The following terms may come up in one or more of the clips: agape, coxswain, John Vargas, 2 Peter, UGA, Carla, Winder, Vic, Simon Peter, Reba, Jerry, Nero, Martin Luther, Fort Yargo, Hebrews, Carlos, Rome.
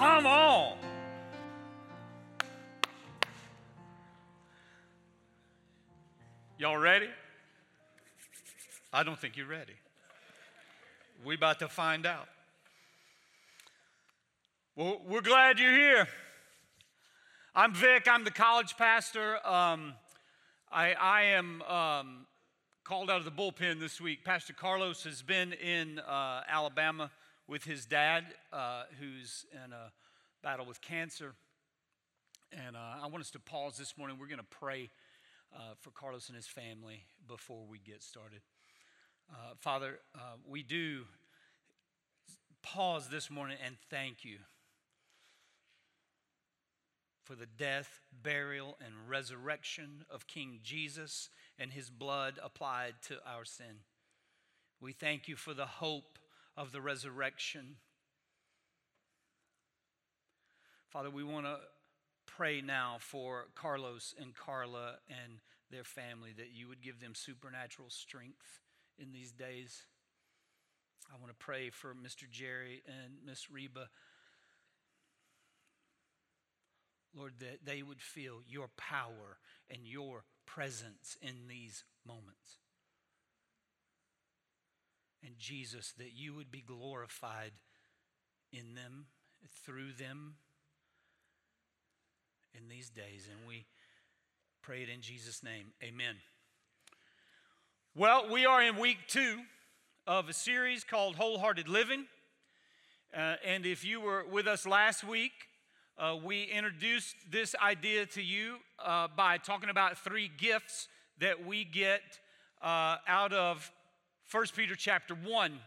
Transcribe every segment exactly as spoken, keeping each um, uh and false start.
Come on. Y'all ready? I don't think you're ready. We're about to find out. Well, we're glad you're here. I'm Vic. I'm the college pastor. Um, I, I am um, called out of the bullpen this week. Pastor Carlos has been in uh, Alabama with his dad, uh, who's in a battle with cancer. And uh, I want us to pause this morning. We're going to pray uh, for Carlos and his family before we get started. Uh, Father, uh, we do pause this morning and thank you for the death, burial, and resurrection of King Jesus and his blood applied to our sin. We thank you for the hope of the resurrection. Father, we want to pray now for Carlos and Carla and their family, that you would give them supernatural strength in these days. I want to pray for Mister Jerry and Miss Reba, Lord, that they would feel your power and your presence in these moments. And Jesus, that you would be glorified in them, through them, in these days. And we pray it in Jesus' name. Amen. Well, we are in week two of a series called Wholehearted Living. Uh, and if you were with us last week, Uh, we introduced this idea to you uh, by talking about three gifts that we get uh, out of First Peter chapter one.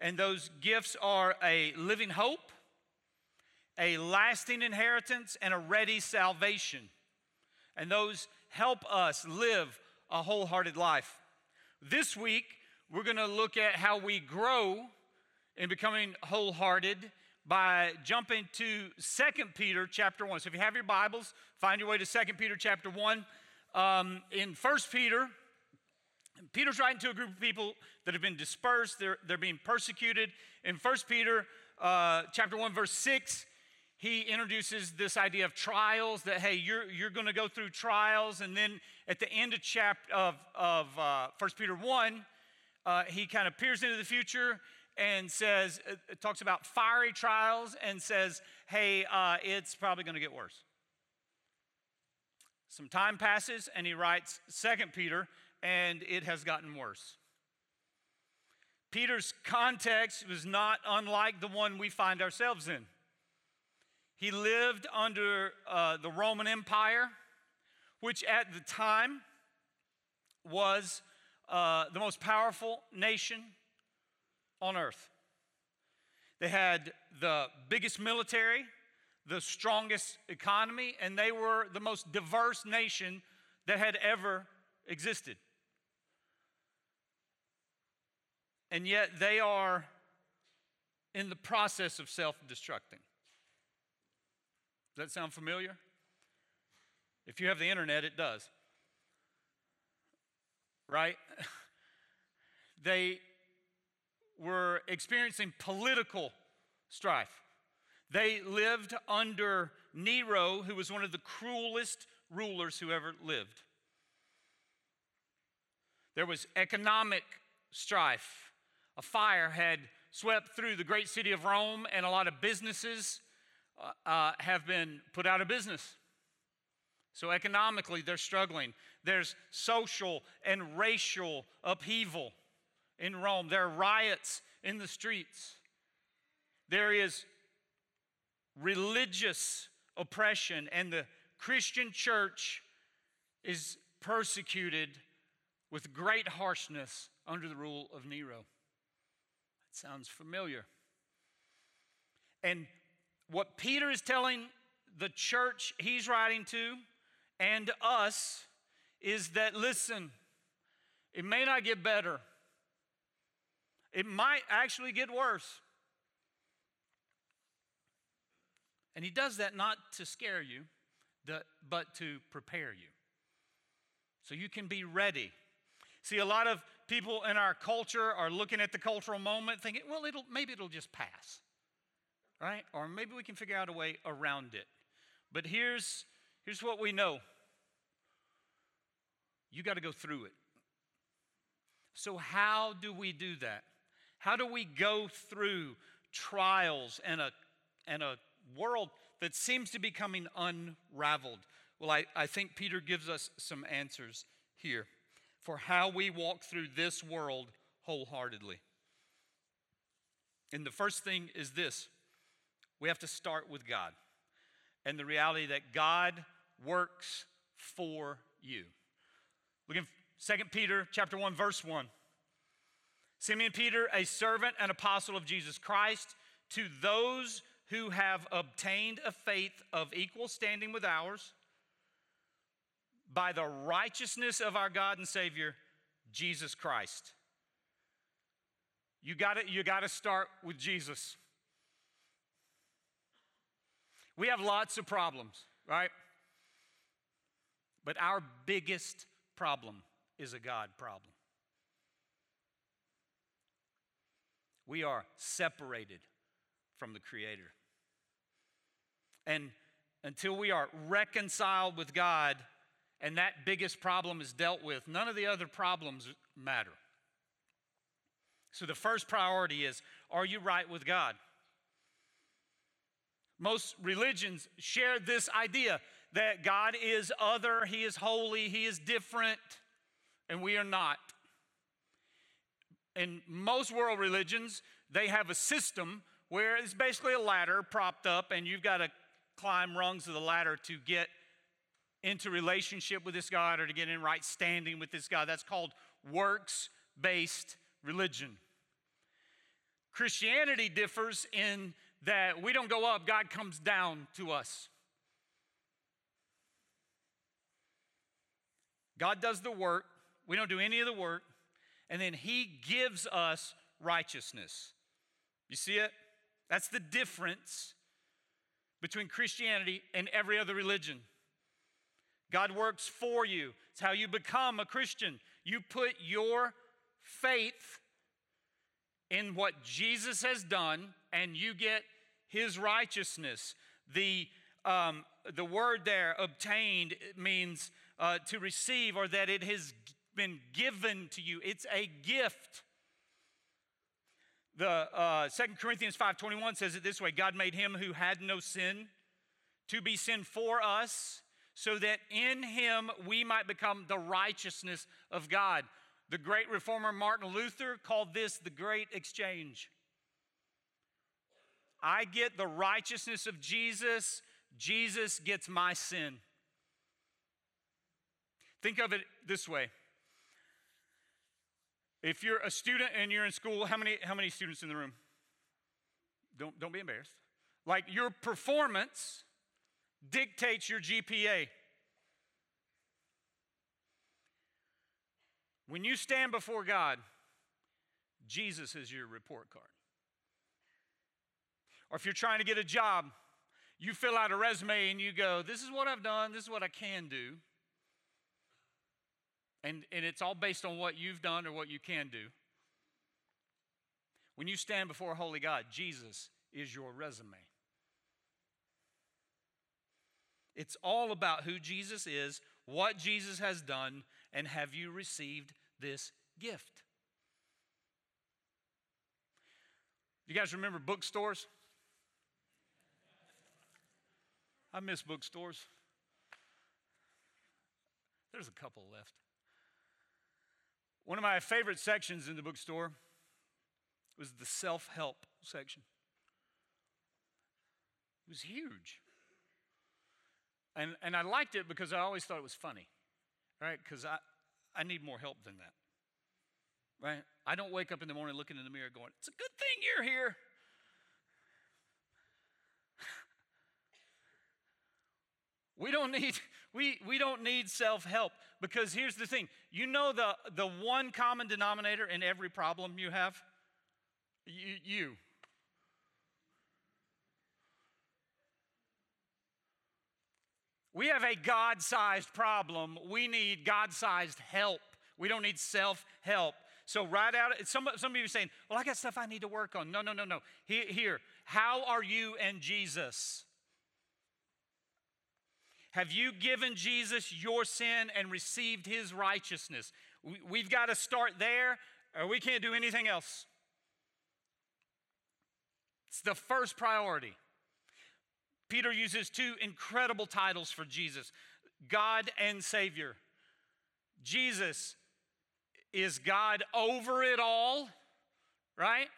And those gifts are a living hope, a lasting inheritance, and a ready salvation. And those help us live a wholehearted life. This week, we're going to look at how we grow in becoming wholehearted by jumping to Second Peter chapter one. So if you have your Bibles, find your way to Second Peter chapter one. Um, in First Peter, Peter's writing to a group of people that have been dispersed. They're, they're being persecuted. In First Peter uh, chapter one, verse six, he introduces this idea of trials, that, hey, you're, you're going to go through trials. And then at the end of, chap of, of uh, First Peter one, uh, he kind of peers into the future and says, it talks about fiery trials and says, hey, uh, it's probably going to get worse. Some time passes, and he writes Second Peter, and it has gotten worse. Peter's context was not unlike the one we find ourselves in. He lived under uh, the Roman Empire, which at the time was uh, the most powerful nation on earth. They had the biggest military, the strongest economy, and they were the most diverse nation that had ever existed. And yet they are in the process of self-destructing. Does that sound familiar? If you have the internet, it does. Right? They were experiencing political strife. They lived under Nero, who was one of the cruelest rulers who ever lived. There was economic strife. A fire had swept through the great city of Rome, and a lot of businesses uh, have been put out of business. So economically, they're struggling. There's social and racial upheaval in Rome. There are riots in the streets. There is religious oppression, and the Christian church is persecuted with great harshness under the rule of Nero. That sounds familiar. And what Peter is telling the church he's writing to and us is that, listen, it may not get better. It might actually get worse. And he does that not to scare you, but to prepare you, so you can be ready. See, a lot of people in our culture are looking at the cultural moment thinking, well, it'll, maybe it'll just pass. all right? Or maybe we can figure out a way around it. But here's, here's what we know. You got to go through it. So how do we do that? How do we go through trials and a, and a world that seems to be coming unraveled? Well, I, I think Peter gives us some answers here for how we walk through this world wholeheartedly. And the first thing is this. We have to start with God and the reality that God works for you. Look at Second Peter chapter one, verse one. Simon Peter, a servant and apostle of Jesus Christ, to those who have obtained a faith of equal standing with ours by the righteousness of our God and Savior, Jesus Christ. You gotta, you gotta start with Jesus. We have lots of problems, right? But our biggest problem is a God problem. We are separated from the Creator. And until we are reconciled with God and that biggest problem is dealt with, none of the other problems matter. So the first priority is, are you right with God? Most religions share this idea that God is other, He is holy, He is different, and we are not. In most world religions, they have a system where it's basically a ladder propped up, and you've got to climb rungs of the ladder to get into relationship with this God or to get in right standing with this God. That's called works-based religion. Christianity differs in that we don't go up, God comes down to us. God does the work, we don't do any of the work, and then He gives us righteousness. You see it? That's the difference between Christianity and every other religion. God works for you. It's how you become a Christian. You put your faith in what Jesus has done, and you get His righteousness. The, um, the word there, obtained, means uh, to receive, or that it has been given to you. It's a gift. The uh, Second Corinthians five twenty-one says it this way, God made Him who had no sin to be sin for us, so that in Him we might become the righteousness of God. The great reformer Martin Luther called this the great exchange. I get the righteousness of Jesus. Jesus gets my sin. Think of it this way. If you're a student and you're in school, how many, how many students in the room? Don't, don't be embarrassed. Like, your performance dictates your G P A. When you stand before God, Jesus is your report card. Or if you're trying to get a job, you fill out a resume and you go, this is what I've done, this is what I can do. And, and it's all based on what you've done or what you can do. When you stand before a holy God, Jesus is your resume. It's all about who Jesus is, what Jesus has done, and have you received this gift? You guys remember bookstores? I miss bookstores. There's a couple left. One of my favorite sections in the bookstore was the self-help section. It was huge. And, and I liked it because I always thought it was funny, right? Because I, I need more help than that, right? I don't wake up in the morning looking in the mirror going, it's a good thing you're here. we don't need, we, we don't need self-help, because here's the thing. You know the, the one common denominator in every problem you have? You. you. We have a God-sized problem. We need God-sized help. We don't need self-help. So right out, some, some of you are saying, well, I got stuff I need to work on. No, no, no, no. Here, here, how are you and Jesus? Have you given Jesus your sin and received his righteousness? We've got to start there, or we can't do anything else. It's the first priority. Peter uses two incredible titles for Jesus, God and Savior. Jesus is God over it all, right?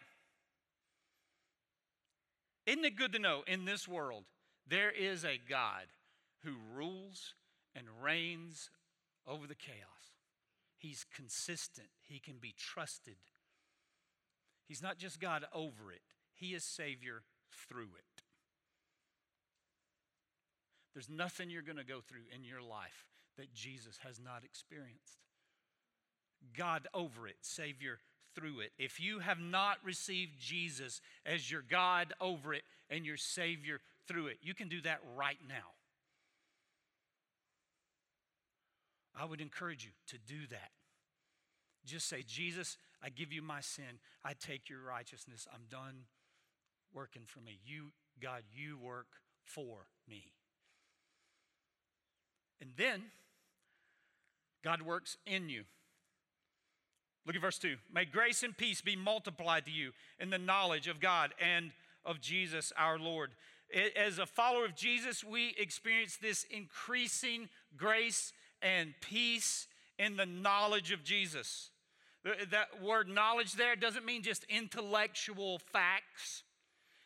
Isn't it good to know in this world there is a God who rules and reigns over the chaos? He's consistent. He can be trusted. He's not just God over it. He is Savior through it. There's nothing you're going to go through in your life that Jesus has not experienced. God over it, Savior through it. If you have not received Jesus as your God over it and your Savior through it, you can do that right now. I would encourage you to do that. Just say, Jesus, I give you my sin. I take your righteousness. I'm done working for me. You, God, you work for me. And then God works in you. Look at verse two. May grace and peace be multiplied to you in the knowledge of God and of Jesus our Lord. As a follower of Jesus, we experience this increasing grace and peace in the knowledge of Jesus. That word knowledge there doesn't mean just intellectual facts.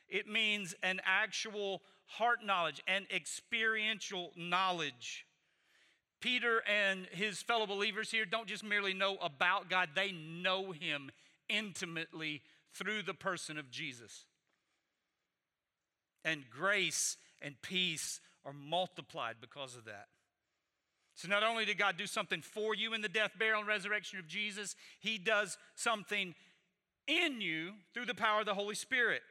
It means an actual heart knowledge and experiential knowledge. Peter and his fellow believers here don't just merely know about God, they know him intimately through the person of Jesus. And grace and peace are multiplied because of that. So not only did God do something for you in the death, burial, and resurrection of Jesus, he does something in you through the power of the Holy Spirit.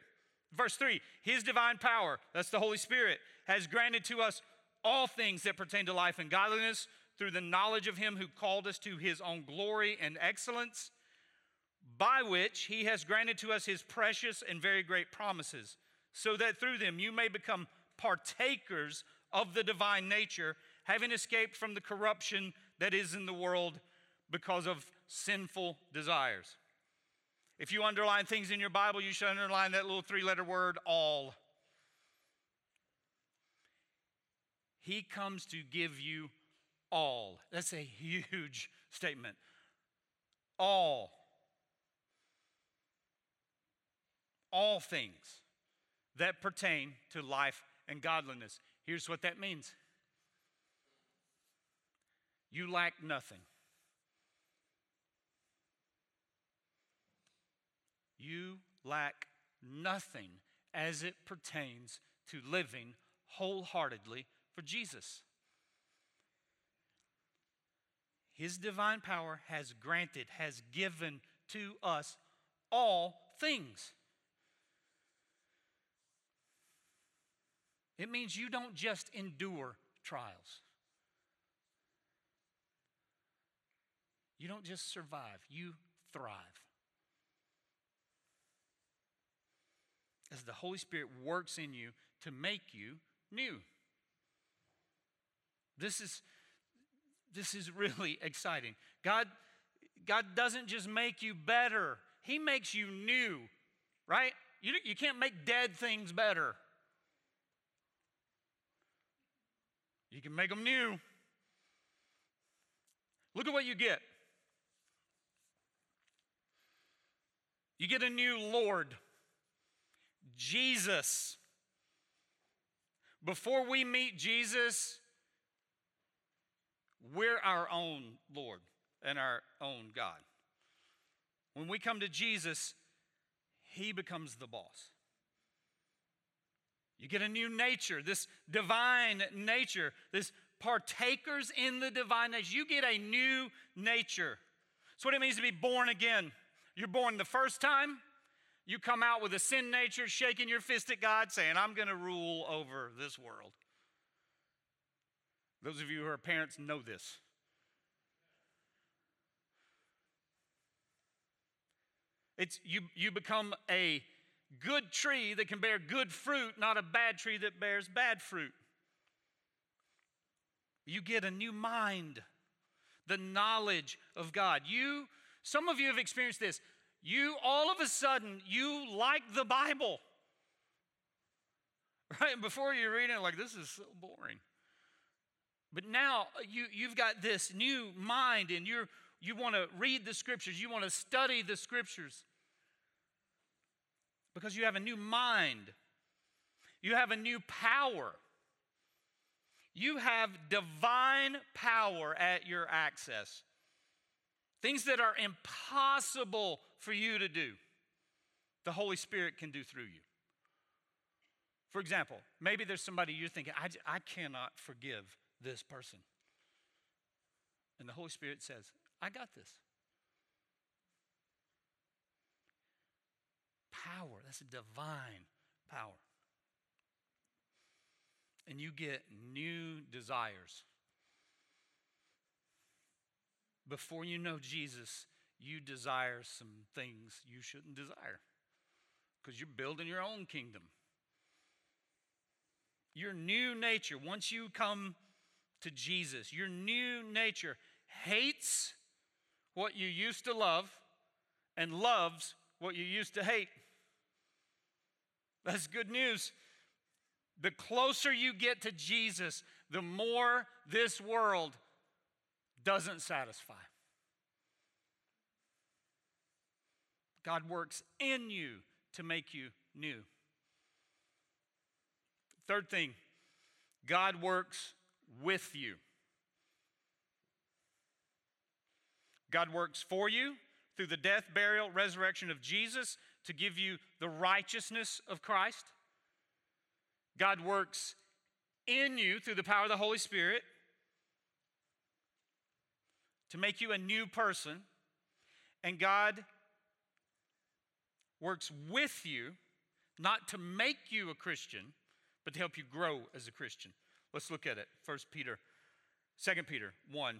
Verse three, his divine power, that's the Holy Spirit, has granted to us all things that pertain to life and godliness through the knowledge of him who called us to his own glory and excellence, by which he has granted to us his precious and very great promises, so that through them you may become partakers of the divine nature, having escaped from the corruption that is in the world because of sinful desires. If you underline things in your Bible, you should underline that little three-letter word, all. He comes to give you all. That's a huge statement. All. All things that pertain to life and godliness. Here's what that means. You lack nothing. You lack nothing as it pertains to living wholeheartedly for Jesus. His divine power has granted, has given to us all things. It means you don't just endure trials. You don't just survive, you thrive. As the Holy Spirit works in you to make you new. This is, this is really exciting. God, God doesn't just make you better. He makes you new, right? You, you can't make dead things better. You can make them new. Look at what you get. You get a new Lord, Jesus. Before we meet Jesus, we're our own Lord and our own God. When we come to Jesus, he becomes the boss. You get a new nature, this divine nature, this partakers in the divine nature. You get a new nature. That's what it means to be born again. You're born the first time. You come out with a sin nature, shaking your fist at God, saying, I'm going to rule over this world. Those of you who are parents know this. It's, you, you become a good tree that can bear good fruit, not a bad tree that bears bad fruit. You get a new mind, the knowledge of God. You, some of you have experienced this. You, all of a sudden, you like the Bible. Right? And before you read it, like, this is so boring. But now you, you've got this new mind, and you're, you want to read the Scriptures. You want to study the Scriptures because you have a new mind. You have a new power. You have divine power at your access. Things that are impossible for you to do, the Holy Spirit can do through you. For example, maybe there's somebody you're thinking, I, I cannot forgive this person. And the Holy Spirit says, I got this. Power, that's a divine power. And you get new desires. Before you know Jesus, you desire some things you shouldn't desire because you're building your own kingdom. Your new nature, once you come to Jesus, your new nature hates what you used to love and loves what you used to hate. That's good news. The closer you get to Jesus, the more this world doesn't satisfy. God works in you to make you new. Third thing, God works with you. God works for you through the death, burial, resurrection of Jesus to give you the righteousness of Christ. God works in you through the power of the Holy Spirit to make you a new person. And God works with you, not to make you a Christian, but to help you grow as a Christian. Let's look at it. First Peter, Second Peter one,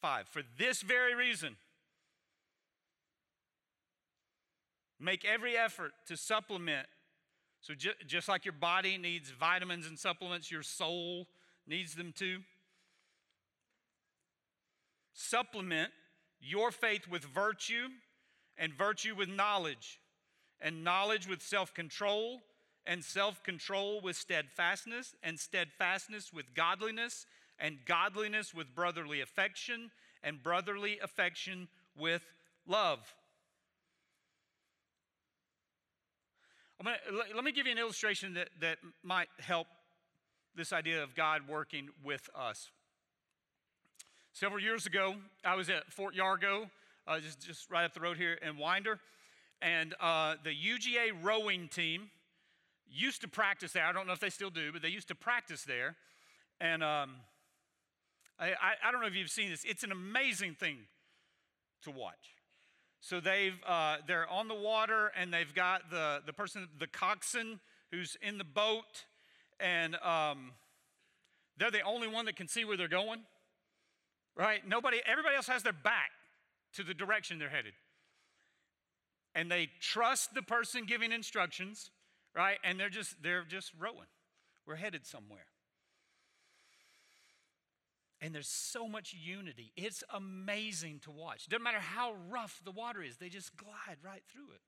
five. For this very reason, make every effort to supplement. So ju- just like your body needs vitamins and supplements, your soul needs them too. Supplement your faith with virtue, and virtue with knowledge, and knowledge with self-control, and self-control with steadfastness, and steadfastness with godliness, and godliness with brotherly affection, and brotherly affection with love. I'm gonna, let me give you an illustration that, that might help this idea of God working with us. Several years ago, I was at Fort Yargo, uh, just, just right up the road here in Winder, and uh, the U G A rowing team used to practice there. I don't know if they still do, but they used to practice there. And um, I, I, I don't know if you've seen this. It's an amazing thing to watch. So they've, uh, they're on the water, and they've got the, the person, the coxswain, who's in the boat, and um, they're the only one that can see where they're going, right? Nobody, everybody else has their back to the direction they're headed. And they trust the person giving instructions, right? And they're just, they're just rowing. We're headed somewhere. And there's so much unity. It's amazing to watch. Doesn't matter how rough the water is, they just glide right through it.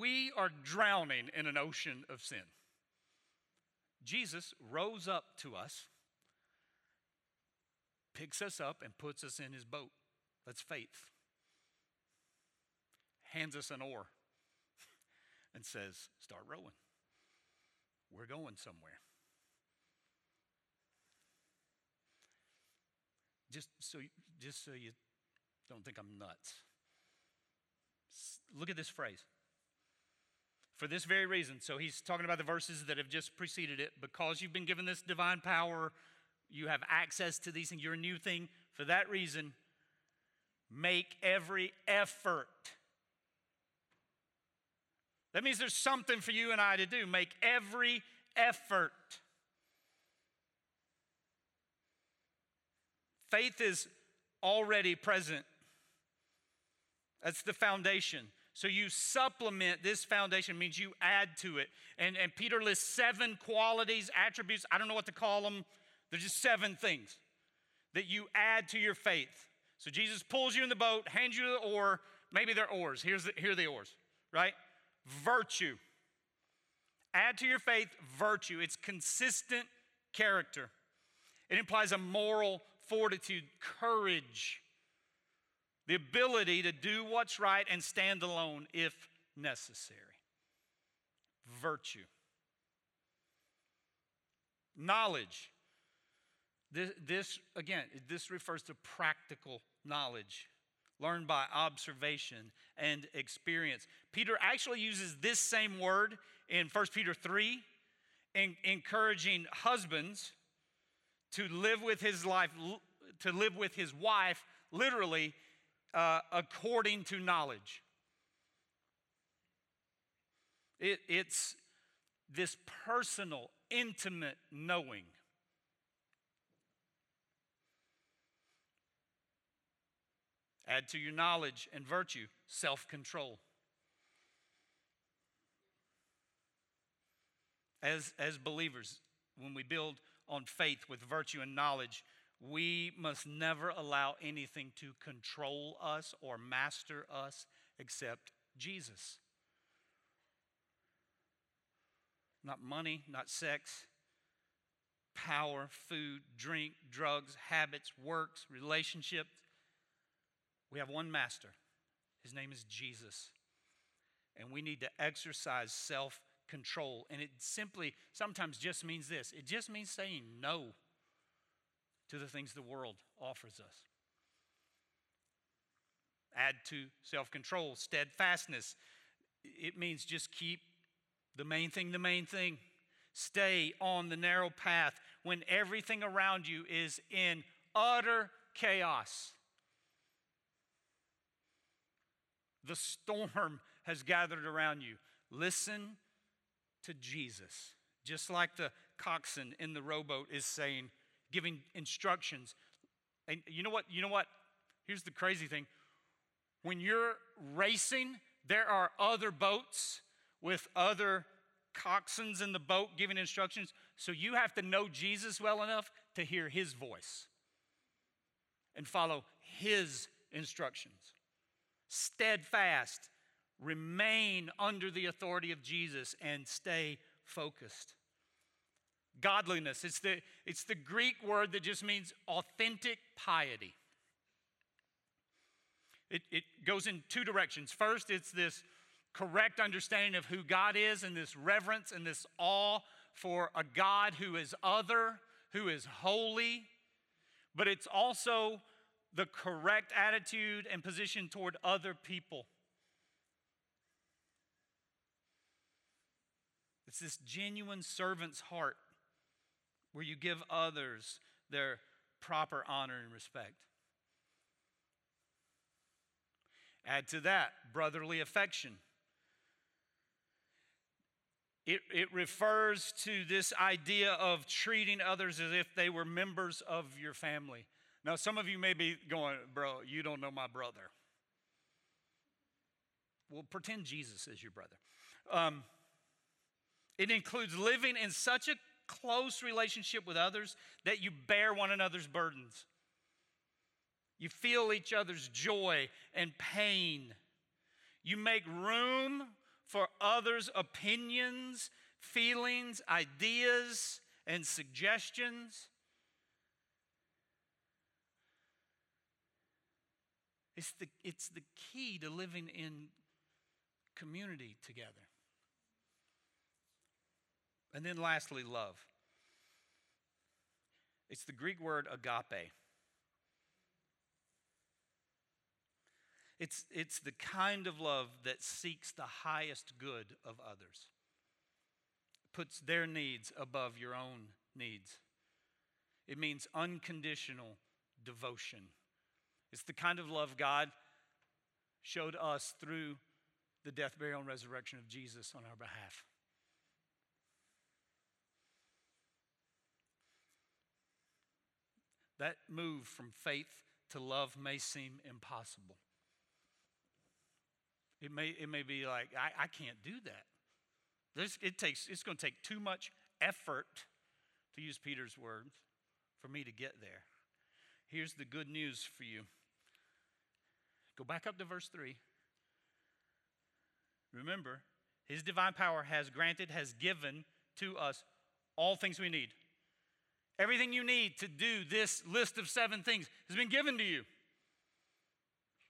We are drowning in an ocean of sin. Jesus rose up to us, picks us up, and puts us in his boat. That's faith. Hands us an oar and says, start rowing. We're going somewhere. Just so, just so you don't think I'm nuts. Look at this phrase. For this very reason. So he's talking about the verses that have just preceded it. Because you've been given this divine power, you have access to these things. You're a new thing. For that reason, make every effort. That means there's something for you and I to do. Make every effort. Faith is already present. That's the foundation. So you supplement this foundation, means you add to it. And, and Peter lists seven qualities, attributes. I don't know what to call them. They're just seven things that you add to your faith. So Jesus pulls you in the boat, hands you the oar. Maybe they're oars. Here's the, here are the oars, right? Virtue. Add to your faith virtue. It's consistent character. It implies a moral fortitude, courage, the ability to do what's right and stand alone if necessary. Virtue. Knowledge. This, this, again, this refers to practical knowledge learned by observation and experience. Peter actually uses this same word in First Peter three, in, encouraging husbands to live with his life, to live with his wife, literally, Uh, according to knowledge. It, it's this personal, intimate knowing. Add to your knowledge and virtue, self-control. As, as believers, when we build on faith with virtue and knowledge, we must never allow anything to control us or master us except Jesus. Not money, not sex, power, food, drink, drugs, habits, works, relationships. We have one master. His name is Jesus. And we need to exercise self-control. And it simply sometimes just means this. It just means saying no to the things the world offers us. Add to self-control, steadfastness. It means just keep the main thing the main thing. Stay on the narrow path when everything around you is in utter chaos. The storm has gathered around you. Listen to Jesus. Just like the coxswain in the rowboat is saying, giving instructions. And you know what? You know what? Here's the crazy thing. When you're racing, there are other boats with other coxswains in the boat giving instructions. So you have to know Jesus well enough to hear his voice and follow his instructions. Steadfast, remain under the authority of Jesus and stay focused. Godliness, it's the, it's the Greek word that just means authentic piety. It, it goes in two directions. First, it's this correct understanding of who God is and this reverence and this awe for a God who is other, who is holy. But it's also the correct attitude and position toward other people. It's this genuine servant's heart, where you give others their proper honor and respect. Add to that, brotherly affection. It, it refers to this idea of treating others as if they were members of your family. Now, some of you may be going, bro, you don't know my brother. Well, pretend Jesus is your brother. Um, it includes living in such a close relationship with others that you bear one another's burdens. You feel each other's joy and pain. You make room for others' opinions, feelings, ideas, and suggestions. It's the, it's the key to living in community together. And then lastly, love. It's the Greek word agape. It's, it's the kind of love that seeks the highest good of others. It puts their needs above your own needs. It means unconditional devotion. It's the kind of love God showed us through the death, burial, and resurrection of Jesus on our behalf. That move from faith to love may seem impossible. It may, it may be like, I, I can't do that. This, it takes, it's going to take too much effort, to use Peter's words, for me to get there. Here's the good news for you. Go back up to verse three. Remember, his divine power has granted, has given to us all things we need. Everything you need to do this list of seven things has been given to you.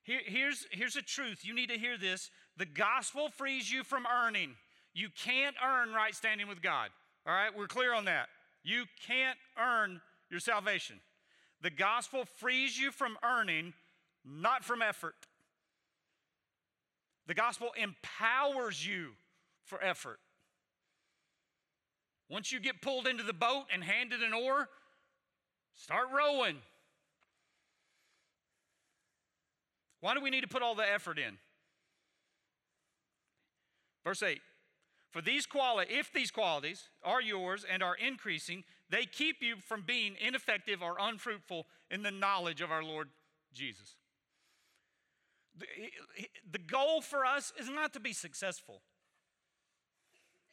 Here, here's, here's a truth. You need to hear this. The gospel frees you from earning. You can't earn right standing with God. All right, we're clear on that. You can't earn your salvation. The gospel frees you from earning, not from effort. The gospel empowers you for effort. Once you get pulled into the boat and handed an oar, start rowing. Why do we need to put all the effort in? Verse eight, for these qualities, if these qualities are yours and are increasing, they keep you from being ineffective or unfruitful in the knowledge of our Lord Jesus. The, the goal for us is not to be successful.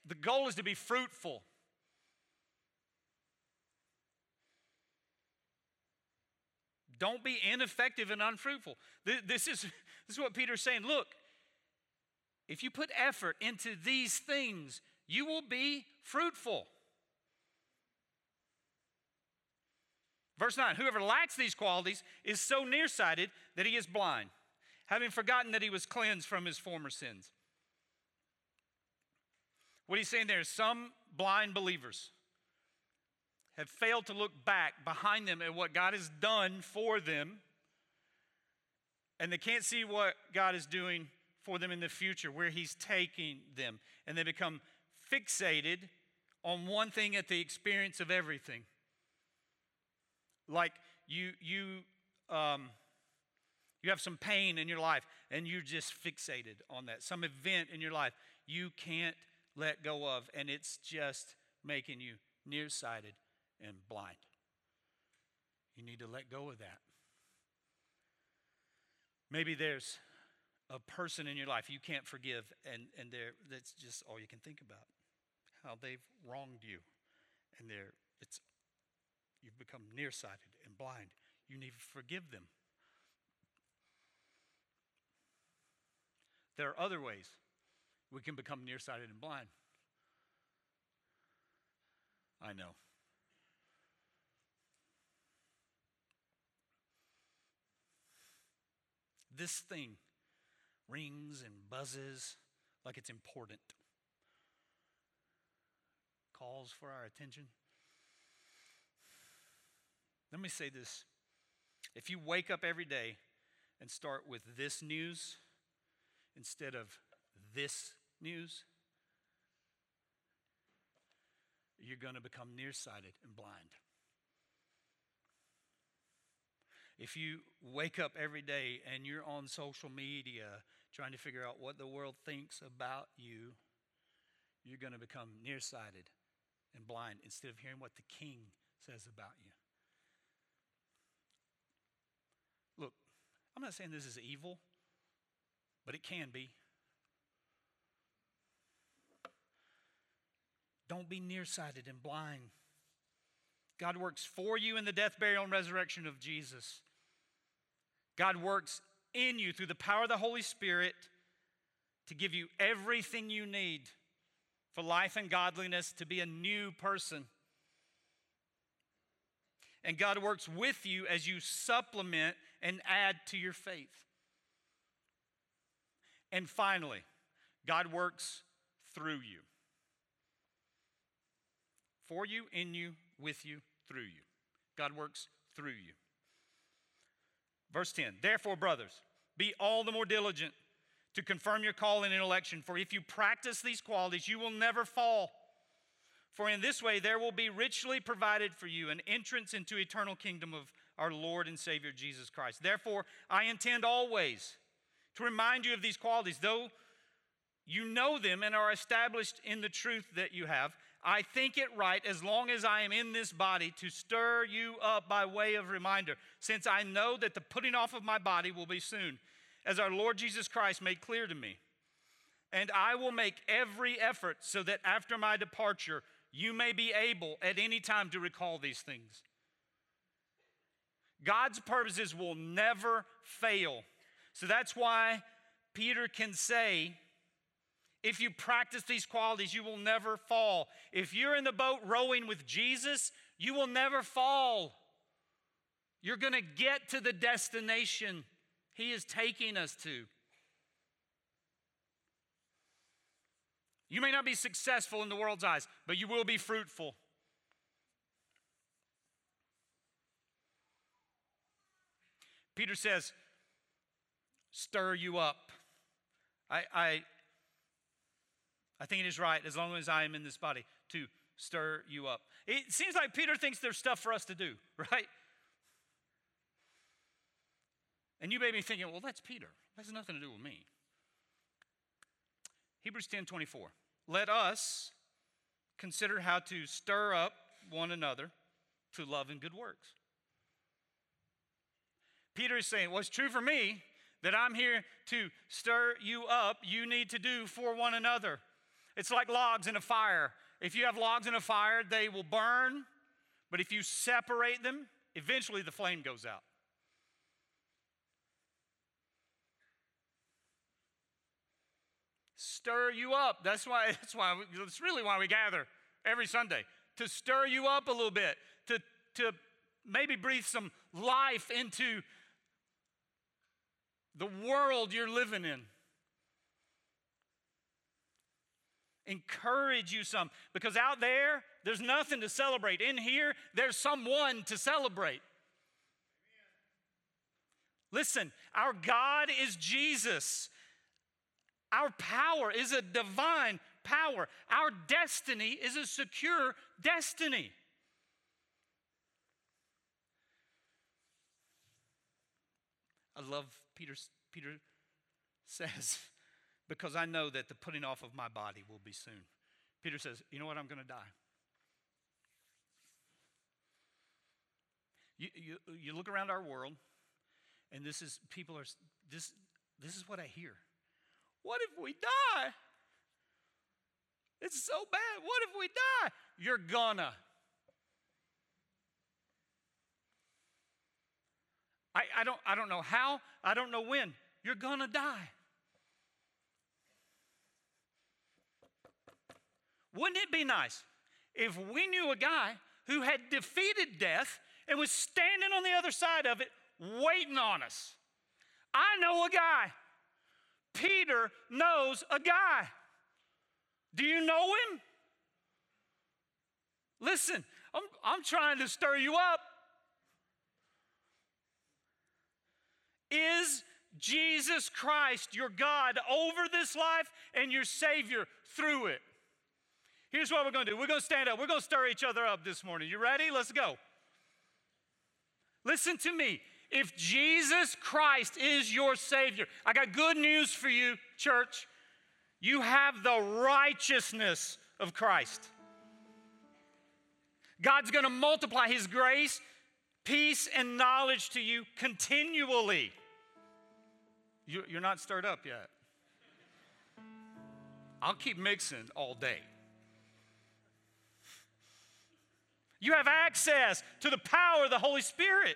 The goal is to be fruitful. Don't be ineffective and unfruitful. This is, this is what Peter's saying. Look, if you put effort into these things, you will be fruitful. Verse nine, whoever lacks these qualities is so nearsighted that he is blind, having forgotten that he was cleansed from his former sins. What he's saying there is some blind believers have failed to look back behind them at what God has done for them, and they can't see what God is doing for them in the future, where he's taking them, and they become fixated on one thing at the experience of everything. Like you, you, um, you have some pain in your life, and you're just fixated on that. Some event in your life you can't let go of, and it's just making you nearsighted and blind. You need to let go of that. Maybe there's a person in your life you can't forgive, and, and that's just all you can think about, how they've wronged you, and they're, it's, you've become nearsighted and blind. You need to forgive them. There are other ways we can become nearsighted and blind. I know. This thing rings and buzzes like it's important. Calls for our attention. Let me say this. If you wake up every day and start with this news instead of this news, you're going to become nearsighted and blind. If you wake up every day and you're on social media trying to figure out what the world thinks about you, you're going to become nearsighted and blind instead of hearing what the King says about you. Look, I'm not saying this is evil, but it can be. Don't be nearsighted and blind. God works for you in the death, burial, and resurrection of Jesus. God works in you through the power of the Holy Spirit to give you everything you need for life and godliness, to be a new person. And God works with you as you supplement and add to your faith. And finally, God works through you. For you, in you, with you, through you. God works through you. Verse ten, therefore, brothers, be all the more diligent to confirm your call in an election, for if you practice these qualities, you will never fall. For in this way, there will be richly provided for you an entrance into the eternal kingdom of our Lord and Savior, Jesus Christ. Therefore, I intend always to remind you of these qualities, though you know them and are established in the truth that you have. I think it right, as long as I am in this body, to stir you up by way of reminder, since I know that the putting off of my body will be soon, as our Lord Jesus Christ made clear to me. And I will make every effort so that after my departure, you may be able at any time to recall these things. God's purposes will never fail. So that's why Peter can say, if you practice these qualities, you will never fall. If you're in the boat rowing with Jesus, you will never fall. You're going to get to the destination He is taking us to. You may not be successful in the world's eyes, but you will be fruitful. Peter says, stir you up. I, I, I think it is right, as long as I am in this body, to stir you up. It seems like Peter thinks there's stuff for us to do, right? And you may be thinking, well, that's Peter. That has nothing to do with me. Hebrews ten twenty-four. Let us consider how to stir up one another to love and good works. Peter is saying, well, it's true for me that I'm here to stir you up. You need to do for one another. It's like logs in a fire. If you have logs in a fire, they will burn. But if you separate them, eventually the flame goes out. Stir you up. That's why, that's why, we, that's really why we gather every Sunday, to stir you up a little bit, to, to maybe breathe some life into the world you're living in. Encourage you some, because out there, there's nothing to celebrate. In here, there's someone to celebrate. Amen. Listen, our God is Jesus. Our power is a divine power. Our destiny is a secure destiny. I love Peter, Peter says, because I know that the putting off of my body will be soon. Peter says, you know what, I'm going to die. You, you, you look around our world, and this is, people are, this, this is what I hear. What if we die? It's so bad. What if we die? You're gonna. I, I, don't, I don't know how. I don't know when. You're gonna die. Wouldn't it be nice if we knew a guy who had defeated death and was standing on the other side of it waiting on us? I know a guy. Peter knows a guy. Do you know him? Listen, I'm, I'm trying to stir you up. Is Jesus Christ your God over this life and your Savior through it? Here's what we're going to do. We're going to stand up. We're going to stir each other up this morning. You ready? Let's go. Listen to me. If Jesus Christ is your Savior, I got good news for you, church. You have the righteousness of Christ. God's going to multiply His grace, peace, and knowledge to you continually. You're not stirred up yet. I'll keep mixing all day. You have access to the power of the Holy Spirit.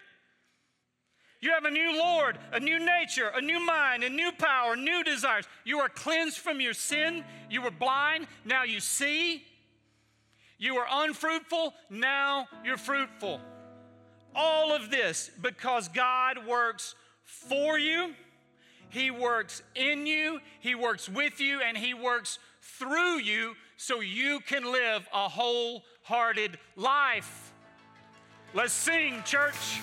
You have a new Lord, a new nature, a new mind, a new power, new desires. You are cleansed from your sin. You were blind, now you see. You were unfruitful, now you're fruitful. All of this because God works for you. He works in you. He works with you, and He works through you so you can live a wholehearted life. Let's sing, church.